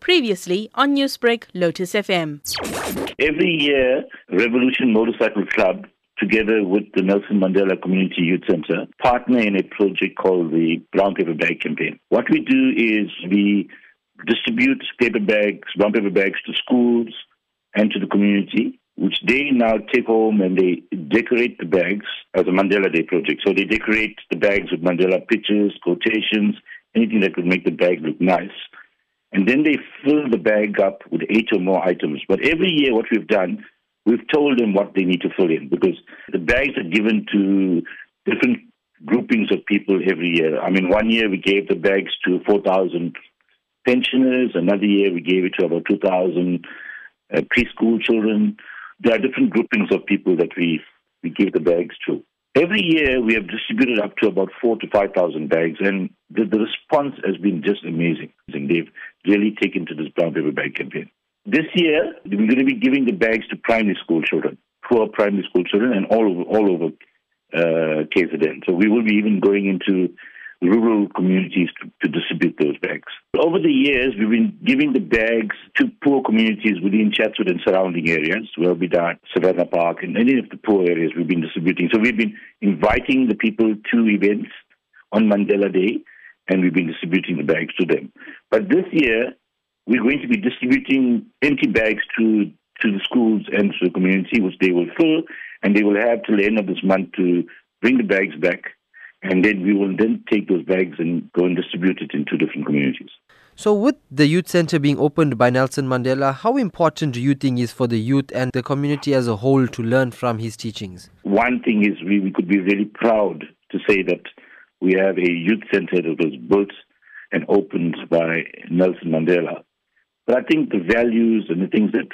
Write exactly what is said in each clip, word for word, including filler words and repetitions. Previously on Newsbreak, Lotus F M. Every year, Revolution Motorcycle Club, together with the Nelson Mandela Community Youth Centre, partner in a project called the Brown Paper Bag Campaign. What we do is we distribute paper bags, brown paper bags to schools and to the community, which they now take home and they decorate the bags as a Mandela Day project. So they decorate the bags with Mandela pictures, quotations, anything that could make the bag look nice. And then they fill the bag up with eight or more items. But every year what we've done, we've told them what they need to fill in, because the bags are given to different groupings of people every year. I mean, one year we gave the bags to four thousand pensioners. Another year we gave it to about two thousand uh, preschool children. There are different groupings of people that we, we give the bags to. Every year we have distributed up to about four thousand to five thousand bags, and the, the response has been just amazing. They've really taken to this Brown Paper Bag Campaign. This year, we're going to be giving the bags to primary school children, poor primary school children, and all over, all over uh, K Z N. So we will be even going into rural communities to, to distribute those bags. Over the years, we've been giving the bags to poor communities within Chatswood and surrounding areas, where we done Savannah Park, and any of the poor areas we've been distributing. So we've been inviting the people to events on Mandela Day, and we've been distributing the bags to them. But this year, we're going to be distributing empty bags to to the schools and to the community, which they will fill, and they will have till the end of this month to bring the bags back, and then we will then take those bags and go and distribute it into different communities. So with the youth centre being opened by Nelson Mandela, how important do you think is for the youth and the community as a whole to learn from his teachings? One thing is we, we could be really proud to say that we have a youth centre that was built and opened by Nelson Mandela. But I think the values and the things that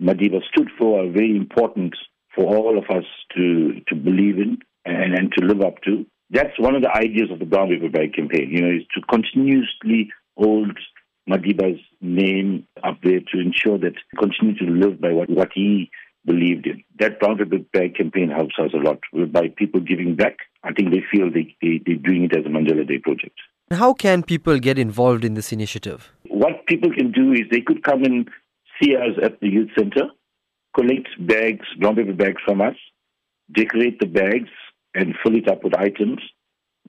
Madiba stood for are very important for all of us to, to believe in and, and to live up to. That's one of the ideas of the Brown Paper Bag Campaign, you know, is to continuously hold Madiba's name up there to ensure that we continue to live by what, what he believed in. That Brown Paper Bag Campaign helps us a lot. By people giving back, I think they feel they, they, they're doing it as a Mandela Day project. How can people get involved in this initiative? What people can do is they could come and see us at the youth centre, collect bags, brown paper bags from us, decorate the bags and fill it up with items.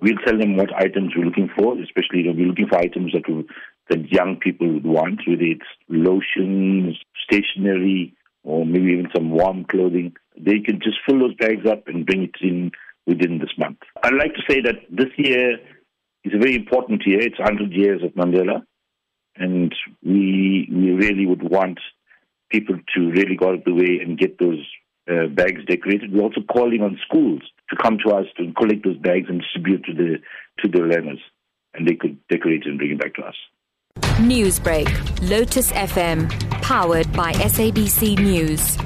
We'll tell them what items we're looking for, especially you know, we're looking for items that, will, that young people would want, whether it's lotions, stationery, or maybe even some warm clothing. They can just fill those bags up and bring it in within this month. I'd like to say that this year is a very important year. It's one hundred years of Mandela. And we we really would want people to really go out of the way and get those uh, bags decorated. We're also calling on schools to come to us to collect those bags and distribute to the to the learners, and they could decorate and bring it back to us. Newsbreak, Lotus F M, powered by S A B C News.